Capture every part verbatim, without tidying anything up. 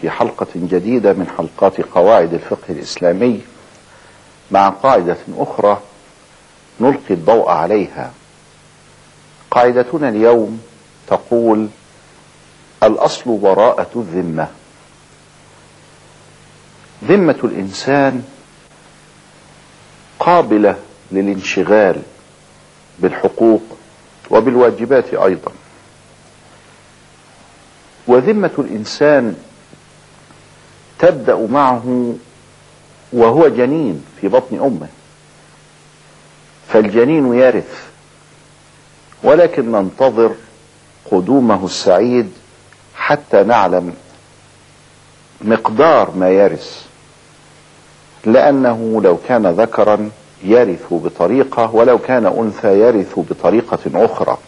في حلقة جديدة من حلقات قواعد الفقه الإسلامي مع قاعدة أخرى نلقي الضوء عليها. قاعدتنا اليوم تقول: الأصل براءة الذمة. ذمة الإنسان قابلة للانشغال بالحقوق وبالواجبات أيضا، وذمة الإنسان تبدأ معه وهو جنين في بطن أمه، فالجنين يرث، ولكن ننتظر قدومه السعيد حتى نعلم مقدار ما يرث، لأنه لو كان ذكرا يرث بطريقة، ولو كان أنثى يرث بطريقة أخرى.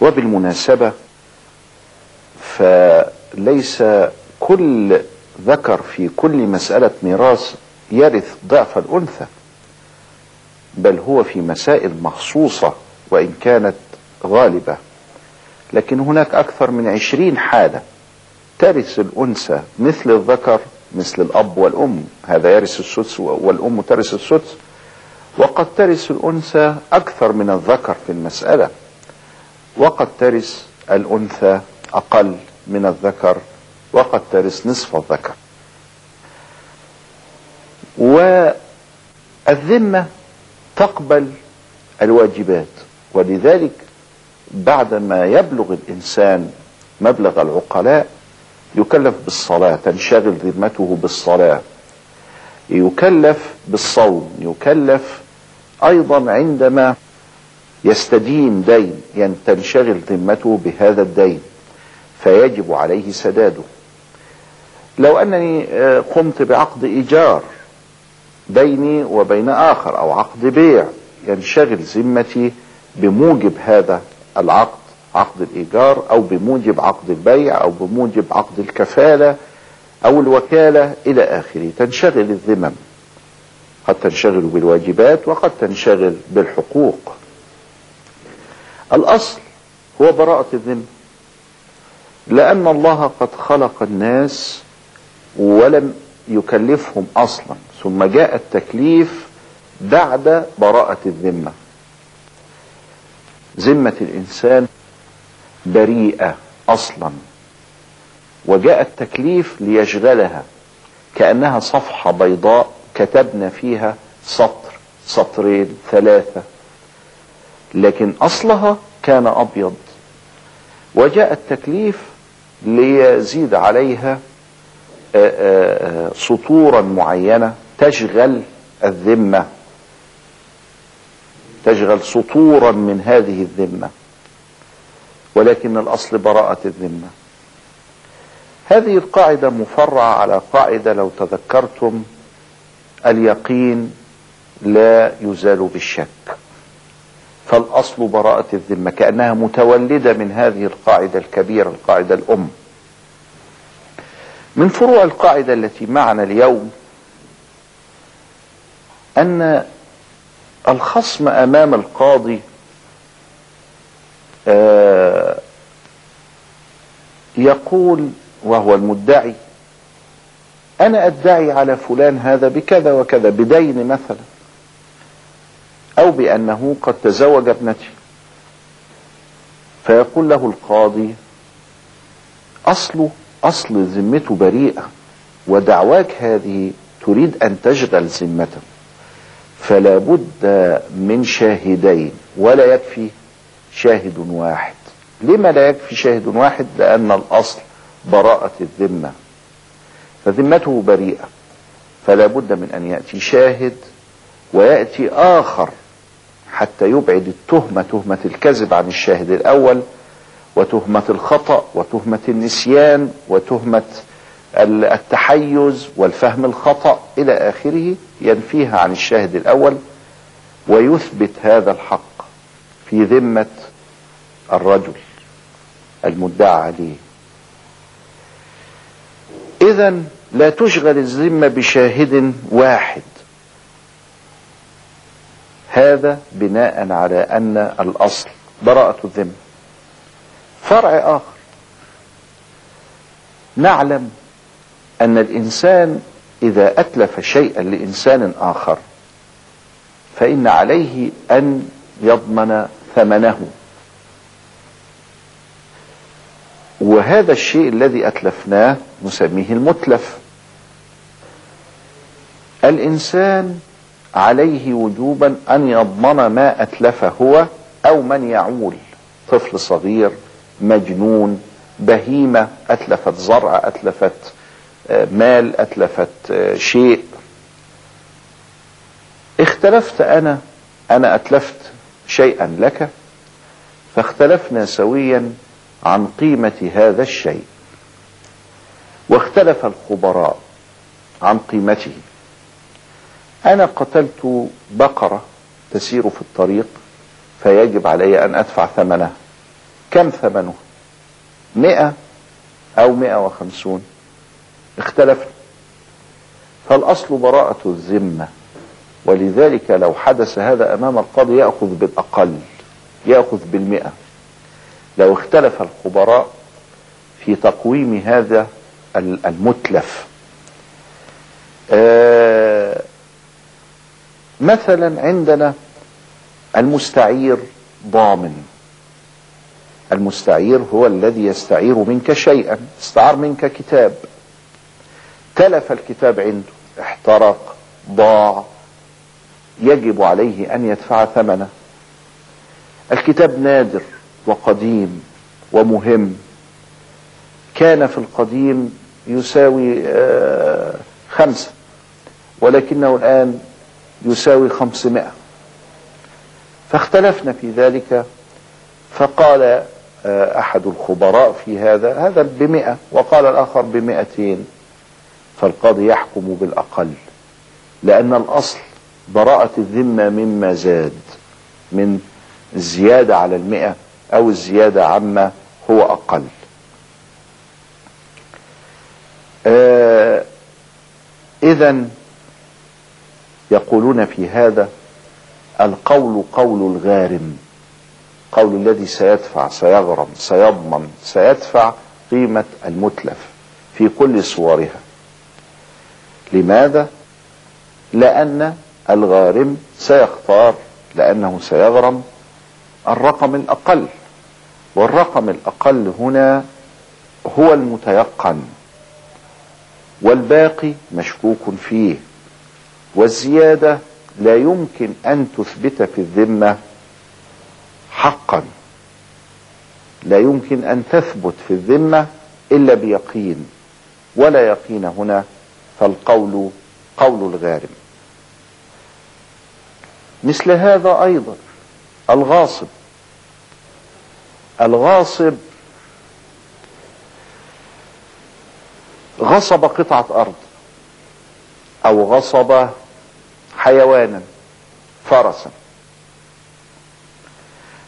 وبالمناسبة فليس كل ذكر في كل مسألة ميراث يرث ضعف الأنثى، بل هو في مسائل مخصوصة وإن كانت غالبة، لكن هناك أكثر من عشرين حالة ترث الأنثى مثل الذكر، مثل الأب والأم، هذا يرث السدس والأم ترث السدس، وقد ترث الأنثى أكثر من الذكر في المسألة، وقد ترث الأنثى أقل من الذكر، وقد ترث نصف الذكر. والذمة تقبل الواجبات، ولذلك بعدما يبلغ الإنسان مبلغ العقلاء يكلف بالصلاة، تنشغل ذمته بالصلاة، يكلف بالصوم، يكلف أيضا عندما يستدين دين يعني تنشغل ذمته بهذا الدين فيجب عليه سداده. لو أنني قمت بعقد إيجار بيني وبين آخر أو عقد بيع ينشغل ذمتي بموجب هذا العقد، عقد الإيجار أو بموجب عقد البيع أو بموجب عقد الكفالة أو الوكالة إلى آخره، تنشغل الذمم، قد تنشغل بالواجبات وقد تنشغل بالحقوق. الأصل هو براءة الذمة، لأن الله قد خلق الناس ولم يكلفهم أصلا، ثم جاء التكليف بعد براءة الذمة. ذمة الإنسان بريئة أصلا، وجاء التكليف ليشغلها، كأنها صفحة بيضاء كتبنا فيها سطر، سطرين، ثلاثة، لكن أصلها كان أبيض، وجاء التكليف ليزيد عليها سطورا معينة تشغل الذمة، تشغل سطورا من هذه الذمة، ولكن الأصل براءة الذمة. هذه القاعدة مفرعة على قاعدة لو تذكرتم: اليقين لا يزال بالشك. فالأصل براءة الذمة كأنها متولدة من هذه القاعدة الكبيرة، القاعدة الأم. من فروع القاعدة التي معنا اليوم أن الخصم أمام القاضي يقول وهو المدعي: أنا أدعي على فلان هذا بكذا وكذا، بدين مثلا، أو بأنه قد تزوج ابنتي. فيقول له القاضي: أصله أصل ذمته بريئة، ودعواك هذه تريد أن تشغل ذمته، فلا بد من شاهدين، ولا يكفي شاهد واحد. لما لا يكفي شاهد واحد؟ لأن الأصل براءة الذمة، فذمته بريئة، فلا بد من أن يأتي شاهد ويأتي آخر حتى يبعد التهمة، تهمة الكذب عن الشاهد الأول، وتهمة الخطأ، وتهمة النسيان، وتهمة التحيز والفهم الخطأ إلى آخره، ينفيها عن الشاهد الأول ويثبت هذا الحق في ذمة الرجل المدعى عليه. إذن لا تشغل الذمة بشاهد واحد، هذا بناء على أن الأصل براءة الذمة. فرع آخر: نعلم أن الإنسان إذا أتلف شيئا لإنسان آخر فإن عليه أن يضمن ثمنه، وهذا الشيء الذي أتلفناه نسميه المتلف. الإنسان عليه وجوبا أن يضمن ما أتلفه هو أو من يعول، طفل صغير، مجنون، بهيمة أتلفت زرع، أتلفت مال، أتلفت شيء. اختلفت أنا أنا أتلفت شيئا لك، فاختلفنا سويا عن قيمة هذا الشيء، واختلف الخبراء عن قيمته. أنا قتلت بقرة تسير في الطريق فيجب علي أن أدفع ثمنها. كم ثمنه؟ مئة أو مئة وخمسون؟ اختلفنا. فالأصل براءة الذمة، ولذلك لو حدث هذا أمام القاضي يأخذ بالأقل، يأخذ بالمئة. لو اختلف الخبراء في تقويم هذا المتلف، آه مثلا عندنا المستعير ضامن. المستعير هو الذي يستعير منك شيئا، استعار منك كتاب، تلف الكتاب عنده، احترق، ضاع، يجب عليه أن يدفع ثمنه. الكتاب نادر وقديم ومهم، كان في القديم يساوي خمسة ولكنه الآن يساوي خمسمائة، فاختلفنا في ذلك. فقال أحد الخبراء في هذا هذا بمئة، وقال الآخر بمئتين، فالقاضي يحكم بالأقل، لأن الأصل براءة الذمة مما زاد، من الزيادة على المئة أو الزيادة عما هو أقل. آه إذن يقولون في هذا القول قول الغارم، قول الذي سيدفع، سيغرم، سيضمن، سيدفع قيمة المتلف في كل صورها. لماذا؟ لأن الغارم سيختار، لأنه سيغرم الرقم الأقل، والرقم الأقل هنا هو المتيقن، والباقي مشكوك فيه، والزيادة لا يمكن أن تثبت في الذمة حقا، لا يمكن أن تثبت في الذمة إلا بيقين، ولا يقين هنا، فالقول قول الغارم. مثل هذا أيضا الغاصب. الغاصب غصب قطعة أرض أو غصب حيوانا، فرسا.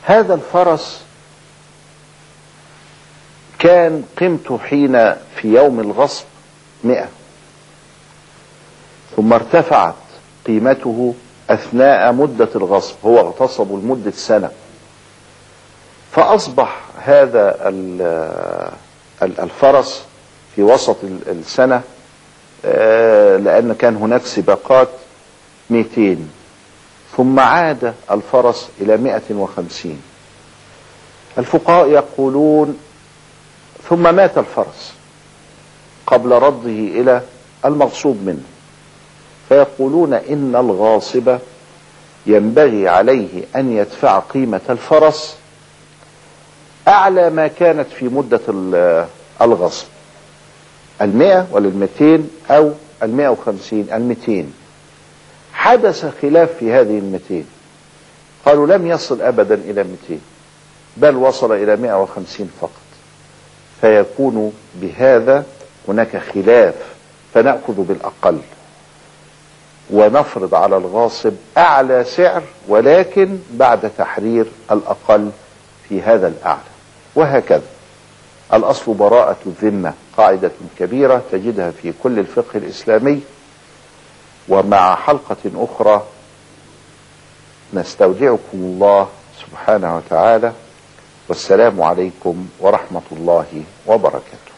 هذا الفرس كان قيمته حين في يوم الغصب مئة، ثم ارتفعت قيمته أثناء مدة الغصب، هو اغتصبه لمدة سنة، فأصبح هذا الفرس في وسط السنة، لأن كان هناك سباقات، مئتين، ثم عاد الفرس إلى مئة وخمسين. الفقهاء يقولون ثم مات الفرس قبل رده إلى المغصوب منه، فيقولون إن الغاصب ينبغي عليه أن يدفع قيمة الفرس أعلى ما كانت في مدة الغصب، المئة ولا المئتين أو المئة وخمسين، المئتين. حدث خلاف في هذه المئتين، قالوا لم يصل أبدا إلى مئتين، بل وصل إلى مئة وخمسين فقط، فيكون بهذا هناك خلاف، فنأخذ بالأقل ونفرض على الغاصب أعلى سعر، ولكن بعد تحرير الأقل في هذا الأعلى، وهكذا. الأصل براءة الذمة، قاعدة كبيرة تجدها في كل الفقه الإسلامي. ومع حلقة أخرى نستودعكم الله سبحانه وتعالى، والسلام عليكم ورحمة الله وبركاته.